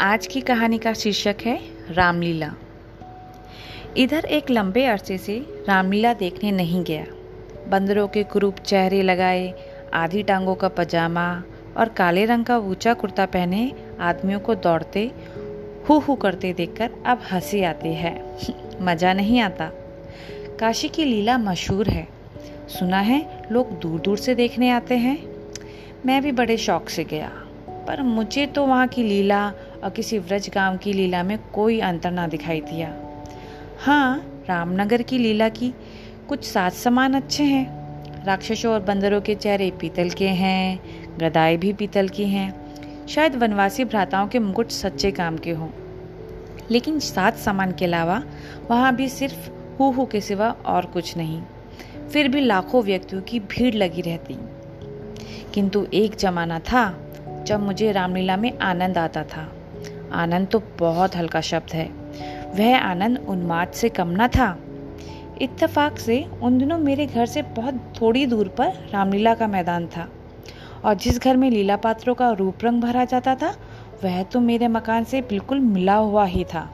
आज की कहानी का शीर्षक है रामलीला। इधर एक लंबे अरसे से रामलीला देखने नहीं गया। बंदरों के कुरूप चेहरे लगाए, आधी टांगों का पजामा और काले रंग का ऊंचा कुर्ता पहने आदमियों को दौड़ते हु हु करते देखकर अब हंसी आती है, मज़ा नहीं आता। काशी की लीला मशहूर है, सुना है लोग दूर दूर से देखने आते हैं। मैं भी बड़े शौक से गया, पर मुझे तो वहाँ की लीला और किसी व्रज गांव की लीला में कोई अंतर ना दिखाई दिया। हाँ, रामनगर की लीला की कुछ साथ समान अच्छे हैं। राक्षसों और बंदरों के चेहरे पीतल के हैं, गदाएं भी पीतल की हैं। शायद वनवासी भ्राताओं के मुकुट सच्चे काम के हों, लेकिन साथ सामान के अलावा वहाँ भी सिर्फ हु हु के सिवा और कुछ नहीं। फिर भी लाखों व्यक्तियों की भीड़ लगी रहती। किंतु एक जमाना था जब मुझे रामलीला में आनंद आता था। आनंद तो बहुत हल्का शब्द है, वह आनंद उन्माद से कम ना था। इत्तफाक से उन दिनों मेरे घर से बहुत थोड़ी दूर पर रामलीला का मैदान था, और जिस घर में लीला पात्रों का रूप रंग भरा जाता था वह तो मेरे मकान से बिल्कुल मिला हुआ ही था।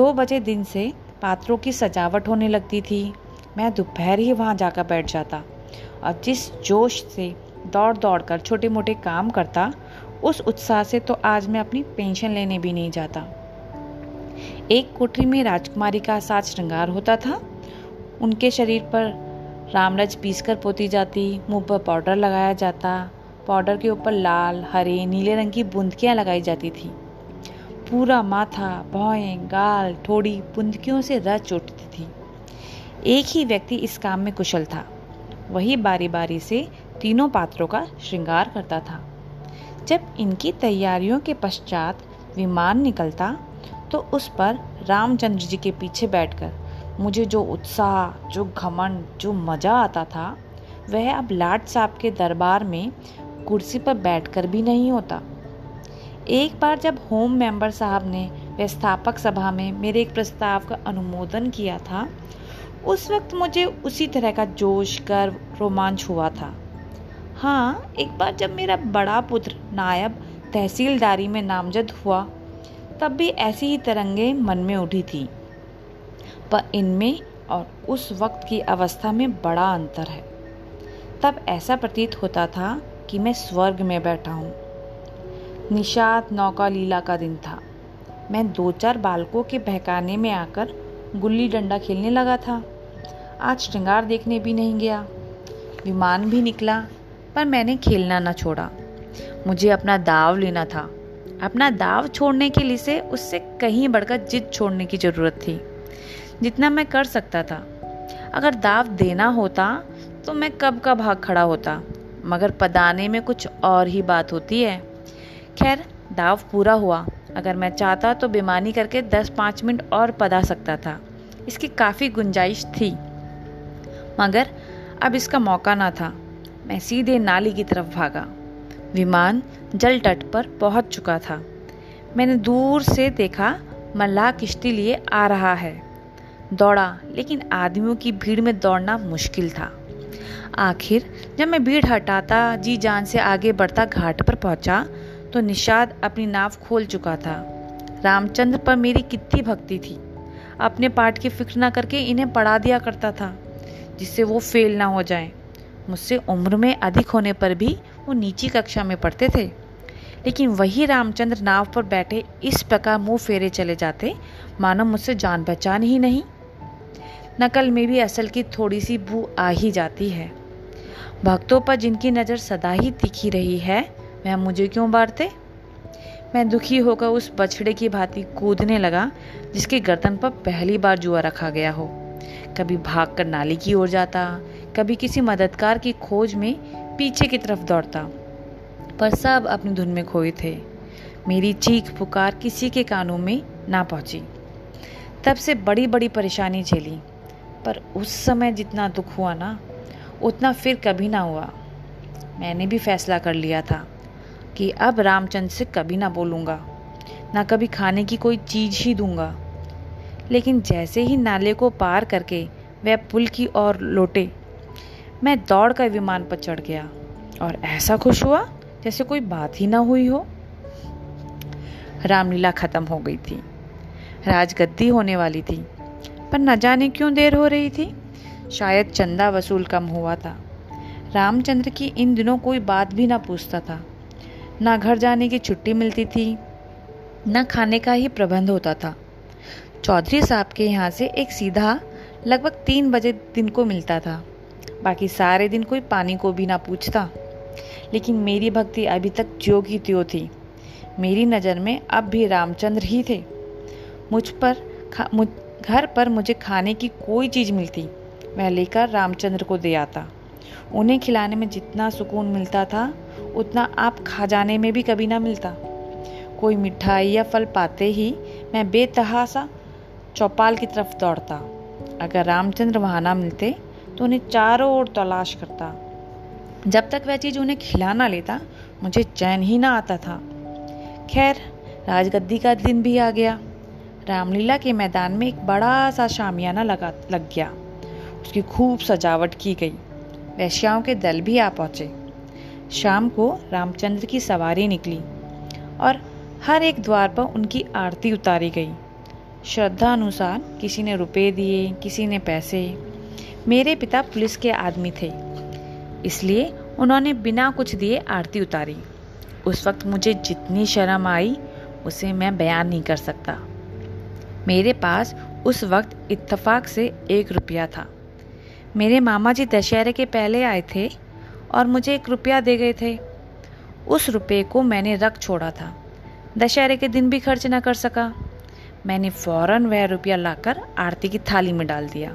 2 बजे दिन से पात्रों की सजावट होने लगती थी। मैं दोपहर ही वहाँ जाकर बैठ जाता और जिस जोश से दौड़ दौड़ कर छोटे मोटे काम करता, उस उत्साह से तो आज मैं अपनी पेंशन लेने भी नहीं जाता। एक कोठरी में राजकुमारी का साज श्रृंगार होता था। उनके शरीर पर रामरज पीसकर पोती जाती, मुंह पर पाउडर लगाया जाता। पाउडर के ऊपर लाल, हरे, नीले रंग की बुंदकियाँ लगाई जाती थी। पूरा माथा, भौहें, गाल, ठोड़ी बुंदकियों से रच उठती थी। एक ही व्यक्ति इस काम में कुशल था, वही बारी बारी से तीनों पात्रों का श्रृंगार करता था। जब इनकी तैयारियों के पश्चात विमान निकलता तो उस पर रामचंद्र जी के पीछे बैठकर मुझे जो उत्साह, जो घमंड, जो मज़ा आता था, वह अब लाट साहब के दरबार में कुर्सी पर बैठकर भी नहीं होता। एक बार जब होम मेंबर साहब ने व्यवस्थापक सभा में मेरे एक प्रस्ताव का अनुमोदन किया था, उस वक्त मुझे उसी तरह का जोश, गर्व, रोमांच हुआ था। हाँ, एक बार जब मेरा बड़ा पुत्र नायब तहसीलदारी में नामजद हुआ, तब भी ऐसी ही तरंगें मन में उठी थी, पर इनमें और उस वक्त की अवस्था में बड़ा अंतर है। तब ऐसा प्रतीत होता था कि मैं स्वर्ग में बैठा हूँ। निषाद नौका लीला का दिन था। मैं 2-4 बालकों के बहकाने में आकर गुल्ली डंडा खेलने लगा था। आज श्रृंगार देखने भी नहीं गया। विमान भी निकला, पर मैंने खेलना ना छोड़ा। मुझे अपना दाव लेना था। अपना दाव छोड़ने के लिए से उससे कहीं बढ़कर जिद छोड़ने की ज़रूरत थी, जितना मैं कर सकता था। अगर दाव देना होता तो मैं कब का भाग खड़ा होता, मगर पदाने में कुछ और ही बात होती है। खैर, दाव पूरा हुआ। अगर मैं चाहता तो बेमानी करके 10-5 मिनट और पदा सकता था। इसकी काफ़ी गुंजाइश थी, मगर अब इसका मौका ना था। मैं सीधे नाली की तरफ भागा। विमान जल तट पर पहुंच चुका था। मैंने दूर से देखा, मल्लाह किश्ती लिए आ रहा है। दौड़ा, लेकिन आदमियों की भीड़ में दौड़ना मुश्किल था। आखिर जब मैं भीड़ हटाता, जी जान से आगे बढ़ता घाट पर पहुंचा, तो निषाद अपनी नाव खोल चुका था। रामचंद्र पर मेरी कितनी भक्ति थी। अपने पाठ की फिक्र ना करके इन्हें पढ़ा दिया करता था, जिससे वो फेल ना हो जाएं। मुझसे उम्र में अधिक होने पर भी वो नीची कक्षा में पढ़ते थे, लेकिन वही रामचंद्र नाव पर बैठे इस प्रकार मुंह फेरे चले जाते मानो मुझसे जान पहचान ही नहीं। नकल में भी असल की थोड़ी सी बू आ ही जाती है। भक्तों पर जिनकी नज़र सदा ही तीखी रही है, वह मुझे क्यों बारते। मैं दुखी होकर उस बछड़े की भांति कूदने लगा जिसके गर्दन पर पहली बार जुआ रखा गया हो। कभी भाग कर नाली की ओर जाता, कभी किसी मददगार की खोज में पीछे की तरफ दौड़ता, पर सब अपनी धुन में खोए थे। मेरी चीख पुकार किसी के कानों में ना पहुंची। तब से बड़ी बड़ी परेशानी झेली, पर उस समय जितना दुख हुआ ना, उतना फिर कभी ना हुआ। मैंने भी फैसला कर लिया था कि अब रामचंद्र से कभी ना बोलूँगा, ना कभी खाने की कोई चीज़ ही दूंगा। लेकिन जैसे ही नाले को पार करके वह पुल की ओर लौटे, मैं दौड़कर विमान पर चढ़ गया और ऐसा खुश हुआ जैसे कोई बात ही ना हुई हो। रामलीला खत्म हो गई थी। राजगद्दी होने वाली थी, पर न जाने क्यों देर हो रही थी। शायद चंदा वसूल कम हुआ था। रामचंद्र की इन दिनों कोई बात भी ना पूछता था। ना घर जाने की छुट्टी मिलती थी, ना खाने का ही प्रबंध होता था। चौधरी साहब के यहाँ से एक सीधा लगभग 3 बजे दिन को मिलता था। बाकी सारे दिन कोई पानी को भी ना पूछता। लेकिन मेरी भक्ति अभी तक ज्यों की त्यों थी। मेरी नज़र में अब भी रामचंद्र ही थे। घर पर मुझे खाने की कोई चीज़ मिलती, मैं लेकर रामचंद्र को दे आता। उन्हें खिलाने में जितना सुकून मिलता था, उतना आप खा जाने में भी कभी ना मिलता। कोई मिठाई या फल पाते ही मैं बेतहासा चौपाल की तरफ दौड़ता। अगर रामचंद्र वहाँ ना मिलते तो उन्हें चारों ओर तलाश करता। जब तक वह चीज़ उन्हें खिला ना लेता, मुझे चैन ही ना आता था। खैर, राजगद्दी का दिन भी आ गया। रामलीला के मैदान में एक बड़ा सा शामियाना लग गया। उसकी खूब सजावट की गई। वैश्याओं के दल भी आ पहुँचे। शाम को रामचंद्र की सवारी निकली और हर एक द्वार पर उनकी आरती उतारी गई। श्रद्धा अनुसार किसी ने रुपए दिए, किसी ने पैसे। मेरे पिता पुलिस के आदमी थे, इसलिए उन्होंने बिना कुछ दिए आरती उतारी। उस वक्त मुझे जितनी शर्म आई, उसे मैं बयान नहीं कर सकता। मेरे पास उस वक्त इत्तफाक से 1 रुपया था। मेरे मामा जी दशहरे के पहले आए थे और मुझे 1 रुपया दे गए थे। उस रुपये को मैंने रख छोड़ा था। दशहरे के दिन भी खर्च ना कर सका। मैंने फौरन वह रुपया लाकर आरती की थाली में डाल दिया।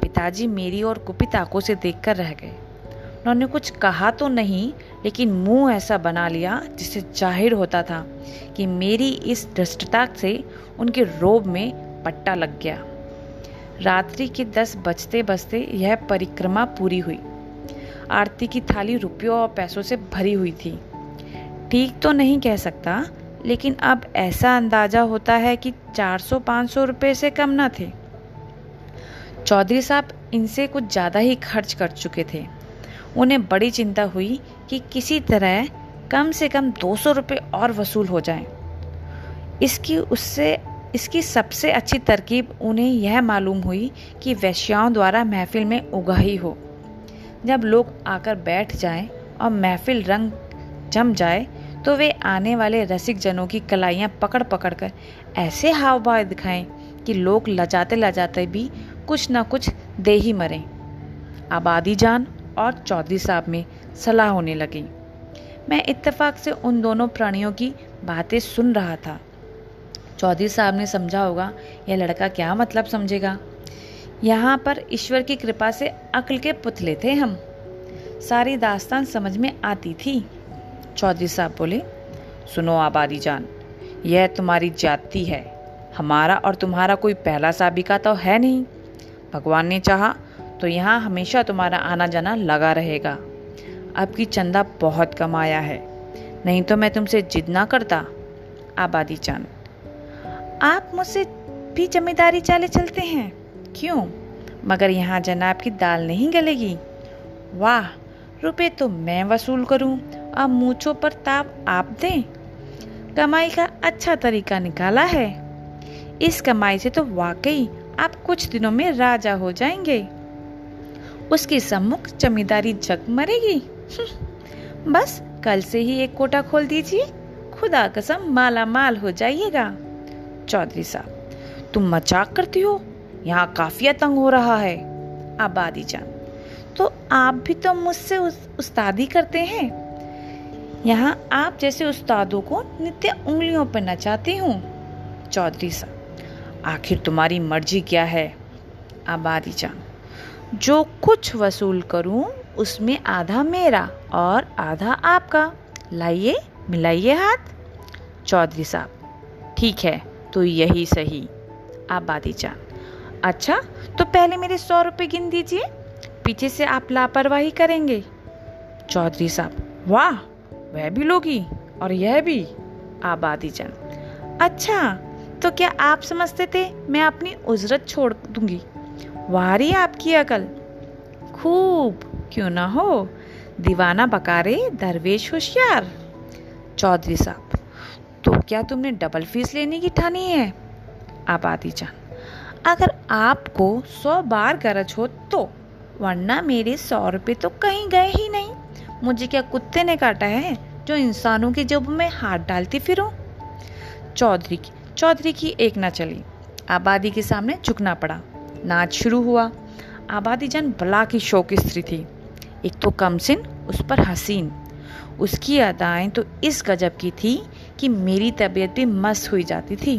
पिताजी मेरी और कुपित आंखों से देखकर रह गए। उन्होंने कुछ कहा तो नहीं, लेकिन मुंह ऐसा बना लिया जिससे जाहिर होता था कि मेरी इस धृष्टता से उनके रोब में पट्टा लग गया। रात्रि के 10 बजते बजते यह परिक्रमा पूरी हुई। आरती की थाली रुपयों और पैसों से भरी हुई थी। ठीक तो नहीं कह सकता, लेकिन अब ऐसा अंदाज़ा होता है कि 400-500 रुपये से कम ना थे। चौधरी साहब इनसे कुछ ज़्यादा ही खर्च कर चुके थे। उन्हें बड़ी चिंता हुई कि किसी तरह कम से कम 200 रुपये और वसूल हो जाएं। इसकी सबसे अच्छी तरकीब उन्हें यह मालूम हुई कि वैश्याओं द्वारा महफिल में उगाही हो। जब लोग आकर बैठ जाएं और महफिल रंग जम जाए तो वे आने वाले रसिक जनों की कलाइयाँ पकड़ पकड़ कर ऐसे हाव भाव दिखाएं कि लोग लजाते लजाते भी कुछ ना कुछ दे ही मरें। आबादी जान और चौधरी साहब में सलाह होने लगी। मैं इत्तेफाक से उन दोनों प्राणियों की बातें सुन रहा था। चौधरी साहब ने समझा होगा, यह लड़का क्या मतलब समझेगा। यहाँ पर ईश्वर की कृपा से अक्ल के पुतले थे हम। सारी दास्तान समझ में आती थी। चौधरी साहब बोले, सुनो आबादी जान, यह तुम्हारी जाति है। हमारा और तुम्हारा कोई पहला साबिका तो है नहीं। भगवान ने चाहा तो यहाँ हमेशा तुम्हारा आना जाना लगा रहेगा। अब की चंदा बहुत कम आया है, नहीं तो मैं तुमसे जिद ना करता। आबादी जान, आप मुझसे भी जमींदारी चाले चलते हैं क्यों, मगर यहाँ जनाब की दाल नहीं गलेगी। वाह, रुपये तो मैं वसूल करूँ और मूँछों पर ताप आप दें। कमाई का अच्छा तरीका निकाला है। इस कमाई से तो वाकई आप कुछ दिनों में राजा हो जाएंगे। उसके सम्मुख जमींदारी जग मरेगी। बस कल से ही एक कोटा खोल दीजिए, खुदा कसम माला माल हो जाइएगा। चौधरी साहब, तुम मजाक करती हो, यहाँ काफिया तंग हो रहा है। आबादी जान, तो आप भी तो मुझसे उस्तादी करते हैं। यहाँ आप जैसे उस्तादों को नित्य उंगलियों पर नचाती हूँ। चौधरी साहब, आखिर तुम्हारी मर्जी क्या है। आबादी जान, जो कुछ वसूल करूँ उसमें आधा मेरा और आधा आपका, लाइए मिलाइए हाथ। चौधरी साहब, ठीक है तो यही सही। आबादी जान, अच्छा तो पहले मेरे 100 रुपये गिन दीजिए, पीछे से आप लापरवाही करेंगे। चौधरी साहब, वाह, वह भी लोगी और यह भी। आबादी जान, अच्छा तो क्या आप समझते थे मैं अपनी उजरत छोड़ दूंगी। वारी आपकी अकल, खूब क्यों ना हो, दीवाना बकारे दरवेश होशियार। चौधरी साहब, तो क्या तुमने डबल फीस लेने की ठानी है? आबादी जान, अगर आपको 100 बार गरज हो तो, वरना मेरे 100 रुपये तो कहीं गए ही नहीं। मुझे क्या कुत्ते ने काटा है जो इंसानों की जेब में हाथ डालती फिरूं? चौधरी की एक ना चली। आबादी के सामने झुकना पड़ा। नाच शुरू हुआ। आबादी जान बला की शौक स्त्री थी, एक तो कमसिन, उस पर हसीन। उसकी अदाएं तो इस गजब की थी कि मेरी तबीयत भी मस्त हुई जाती थी।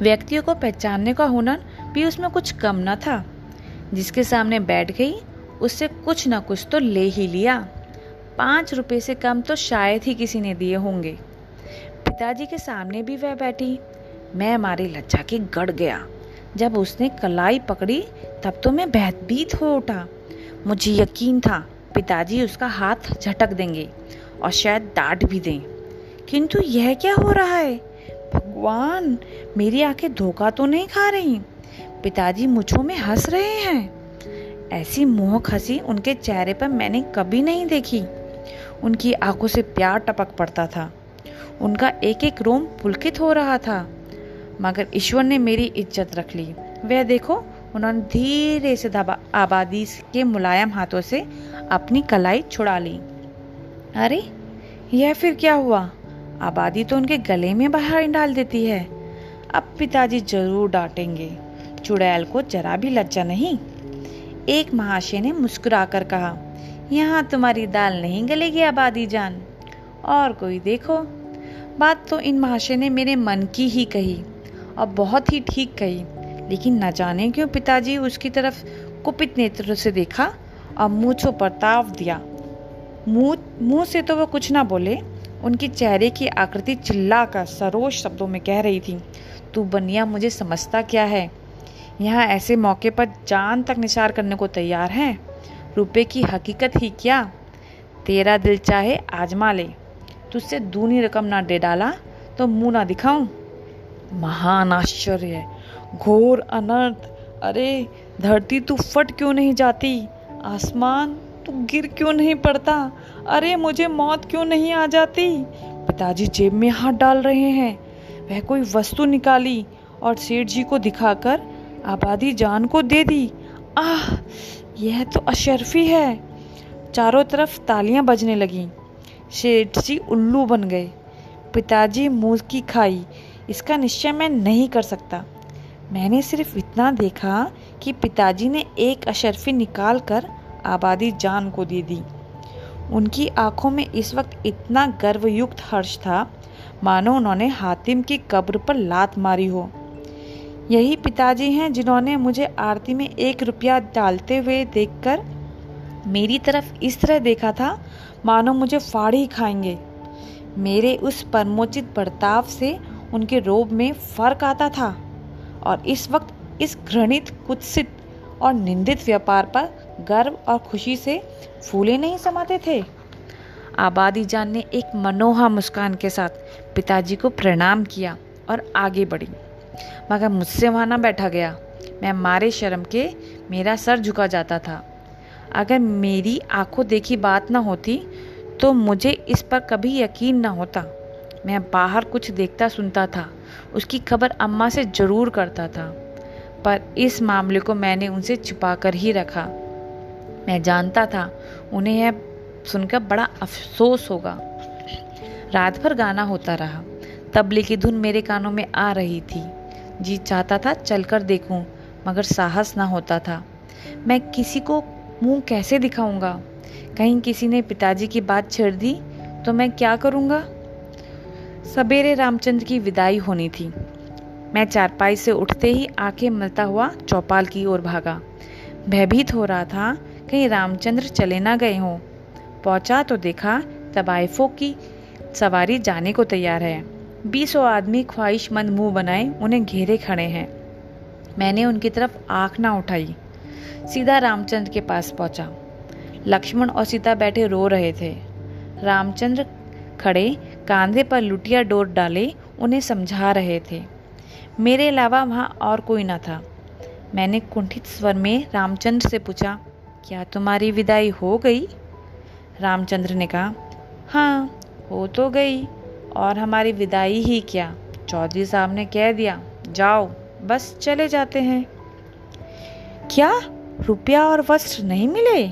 व्यक्तियों को पहचानने का हुनर भी उसमें कुछ कम न था। जिसके सामने बैठ गई उससे कुछ न कुछ तो ले ही लिया। 5 रुपये से कम तो शायद ही किसी ने दिए होंगे। पिताजी के सामने भी वह बैठी। मैं मारी लज्जा के गड़ गया। जब उसने कलाई पकड़ी तब तो मैं भयभीत हो उठा। मुझे यकीन था पिताजी उसका हाथ झटक देंगे और शायद डांट भी दें, किंतु यह क्या हो रहा है? भगवान, मेरी आंखें धोखा तो नहीं खा रही? पिताजी मुझों में हंस रहे हैं। ऐसी मोहक हंसी उनके चेहरे पर मैंने कभी नहीं देखी। उनकी आंखों से प्यार टपक पड़ता था। उनका एक एक रोम पुलकित हो रहा था। मगर ईश्वर ने मेरी इज्जत रख ली। वह देखो, उन्होंने धीरे से आबादी के मुलायम हाथों से अपनी कलाई छुड़ा ली। अरे, यह फिर क्या हुआ? आबादी तो उनके गले में बाहर डाल देती है। अब पिताजी जरूर डांटेंगे। चुड़ैल को जरा भी लज्जा नहीं। एक महाशय ने मुस्कुराकर कहा, यहाँ तुम्हारी दाल नहीं गलेगी आबादी जान, और कोई देखो। बात तो इन महाशय ने मेरे मन की ही कही और बहुत ही ठीक कही, लेकिन न जाने क्यों पिताजी उसकी तरफ कुपित नेत्रों से देखा और मूंछों पर ताव दिया। मुंह से तो वह कुछ ना बोले। उनके चेहरे की आकृति चिल्लाकर सरोष शब्दों में कह रही थी, तू बनिया मुझे समझता क्या है? यहाँ ऐसे मौके पर जान तक निसार करने को तैयार हैं। रुपए की हकीकत ही क्या? तेरा दिल चाहे आजमा ले। तुझसे दूनी रकम ना दे डाला तो मुंह ना दिखाऊं। महान आश्चर्य, घोर अनर्थ। अरे धरती तू फट क्यों नहीं जाती? आसमान तू गिर क्यों नहीं पड़ता? अरे मुझे मौत क्यों नहीं आ जाती? पिताजी जेब में हाथ डाल रहे हैं। वह कोई वस्तु निकाली और सेठ जी को दिखाकर आबादी जान को दे दी। आह, यह तो अशर्फी है। चारों तरफ तालियां बजने लगीं। सेठ जी उल्लू बन गए। पिताजी मुंह की खाई। इसका निश्चय मैं नहीं कर सकता। मैंने सिर्फ इतना देखा कि पिताजी ने एक अशर्फी निकाल कर आबादी जान को दे दी। उनकी आंखों में इस वक्त इतना गर्वयुक्त हर्ष था मानो उन्होंने हातिम की कब्र पर लात मारी हो। यही पिताजी हैं जिन्होंने मुझे आरती में 1 रुपया डालते हुए देखकर मेरी तरफ इस तरह देखा था मानो मुझे फाड़ ही खाएंगे। मेरे उस परमोचित बर्ताव से उनके रोब में फर्क आता था और इस वक्त इस घृणित, कुत्सित और निंदित व्यापार पर गर्व और खुशी से फूले नहीं समाते थे। आबादी जान ने एक मनोहर मुस्कान के साथ पिताजी को प्रणाम किया और आगे बढ़ी, मगर मुझसे वहाँ न बैठा गया। मैं मारे शर्म के मेरा सर झुका जाता था। अगर मेरी आंखों देखी बात ना होती तो मुझे इस पर कभी यकीन ना होता। मैं बाहर कुछ देखता सुनता था, उसकी खबर अम्मा से ज़रूर करता था, पर इस मामले को मैंने उनसे छुपा कर ही रखा। मैं जानता था उन्हें यह सुनकर बड़ा अफसोस होगा। रात भर गाना होता रहा। तबले की धुन मेरे कानों में आ रही थी। जी चाहता था चलकर देखूं, मगर साहस ना होता था। मैं किसी को मुंह कैसे दिखाऊंगा? कहीं किसी ने पिताजी की बात छेड़ दी तो मैं क्या करूंगा? सवेरे रामचंद्र की विदाई होनी थी। मैं चारपाई से उठते ही आंखें मलता हुआ चौपाल की ओर भागा। भयभीत हो रहा था कहीं रामचंद्र चले ना गए हों। पहुंचा तो देखा तवाइफों की सवारी जाने को तैयार है। 20 आदमी ख्वाहिशमंद मुंह बनाए उन्हें घेरे खड़े हैं। मैंने उनकी तरफ आंख ना उठाई, सीधा रामचंद्र के पास पहुंचा। लक्ष्मण और सीता बैठे रो रहे थे। रामचंद्र खड़े कांधे पर लुटिया डोर डाले उन्हें समझा रहे थे। मेरे अलावा वहाँ और कोई ना था। मैंने कुंठित स्वर में रामचंद्र से पूछा, क्या तुम्हारी विदाई हो गई? रामचंद्र ने कहा, हाँ हो तो गई, और हमारी विदाई ही क्या, चौधरी साहब ने कह दिया, जाओ, बस चले जाते हैं। क्या रुपया और वस्त्र नहीं मिले?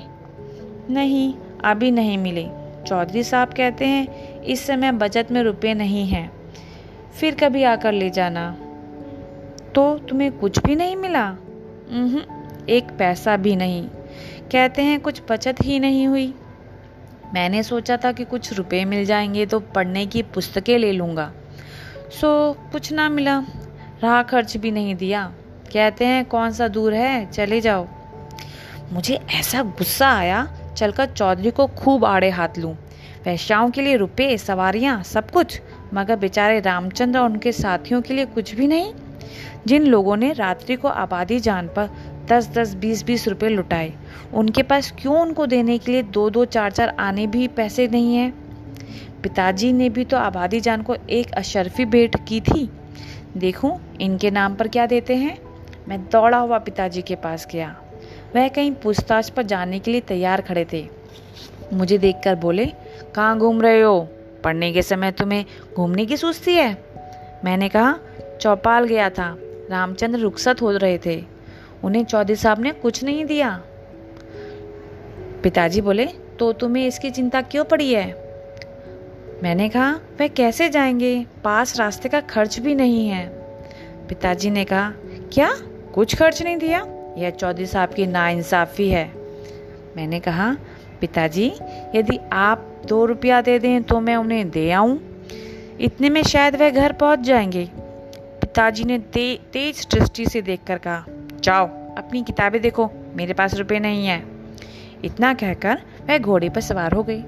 नहीं, अभी नहीं मिले। चौधरी साहब कहते हैं इस समय बजट में रुपये नहीं हैं, फिर कभी आकर ले जाना। तो तुम्हें कुछ भी नहीं मिला? एक पैसा भी नहीं। कहते हैं कुछ बचत ही नहीं हुई। मैंने सोचा था कि कुछ रुपए मिल जाएंगे तो पढ़ने की पुस्तकें ले लूँगा, सो कुछ ना मिला। राह खर्च भी नहीं दिया। कहते हैं कौन सा दूर है, चले जाओ। मुझे ऐसा गुस्सा आया, चलकर चौधरी को खूब आड़े हाथ लूँ। वेश्याओं के लिए रुपए, सवारियाँ, सब कुछ, मगर बेचारे रामचंद्र और उनके साथियों के लिए कुछ भी नहीं, जिन लोगों ने रात्रि को आबादी जान पर 10-10, 20-20 रुपए लुटाए। उनके पास क्यों उनको देने के लिए 2-2, 4-4 आने भी पैसे नहीं हैं। पिताजी ने भी तो आबादी जान को एक अशरफी भेंट की थी, देखूं इनके नाम पर क्या देते हैं। मैं दौड़ा हुआ पिताजी के पास गया। वह कहीं पूछताछ पर जाने के लिए तैयार खड़े थे। मुझे देखकर बोले, कहाँ घूम रहे हो? पढ़ने के समय तुम्हें घूमने की सुस्ती है। मैंने कहा, चौपाल गया था, रामचंद्र रुखसत हो रहे थे, उन्हें चौधरी साहब ने कुछ नहीं दिया। पिताजी बोले, तो तुम्हें इसकी चिंता क्यों पड़ी है? मैंने कहा, वह कैसे जाएंगे, पास रास्ते का खर्च भी नहीं है। पिताजी ने कहा, क्या कुछ खर्च नहीं दिया? यह चौधरी साहब की नाइंसाफी है। मैंने कहा, पिताजी यदि आप 2 रुपया दे दें तो मैं उन्हें दे आऊं, इतने में शायद वह घर पहुंच जाएंगे। पिताजी ने तेज दृष्टि से देखकर कहा, जाओ अपनी किताबें देखो, मेरे पास रुपए नहीं है। इतना कहकर वह घोड़े पर सवार हो गई।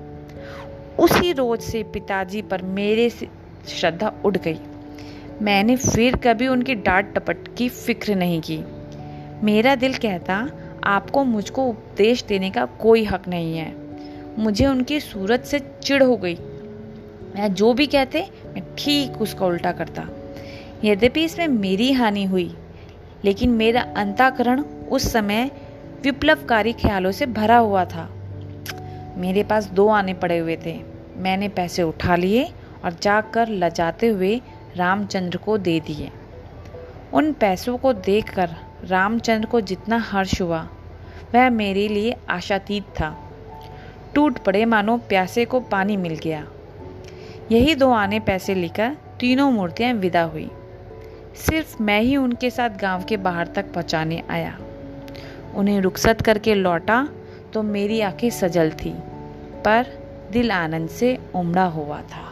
उसी रोज से पिताजी पर मेरे से श्रद्धा उड़ गई। मैंने फिर कभी उनकी डांट टपट की फिक्र नहीं की। मेरा दिल कहता, आपको मुझको उपदेश देने का कोई हक नहीं है। मुझे उनकी सूरत से चिढ़ हो गई। मैं जो भी कहते, मैं ठीक उसका उल्टा करता। यद्यपि इसमें मेरी हानि हुई, लेकिन मेरा अंतःकरण उस समय विप्लवकारी ख्यालों से भरा हुआ था। मेरे पास 2 आने पड़े हुए थे। मैंने पैसे उठा लिए और जाकर लजाते हुए रामचंद्र को दे दिए। उन पैसों को देखकर रामचंद्र को जितना हर्ष हुआ, वह मेरे लिए आशातीत था। टूट पड़े मानो प्यासे को पानी मिल गया। यही 2 आने पैसे लेकर तीनों मूर्तियां विदा हुई। सिर्फ मैं ही उनके साथ गांव के बाहर तक पहुंचाने आया। उन्हें रुखसत करके लौटा तो मेरी आंखें सजल थी, पर दिल आनंद से उमड़ा हुआ था।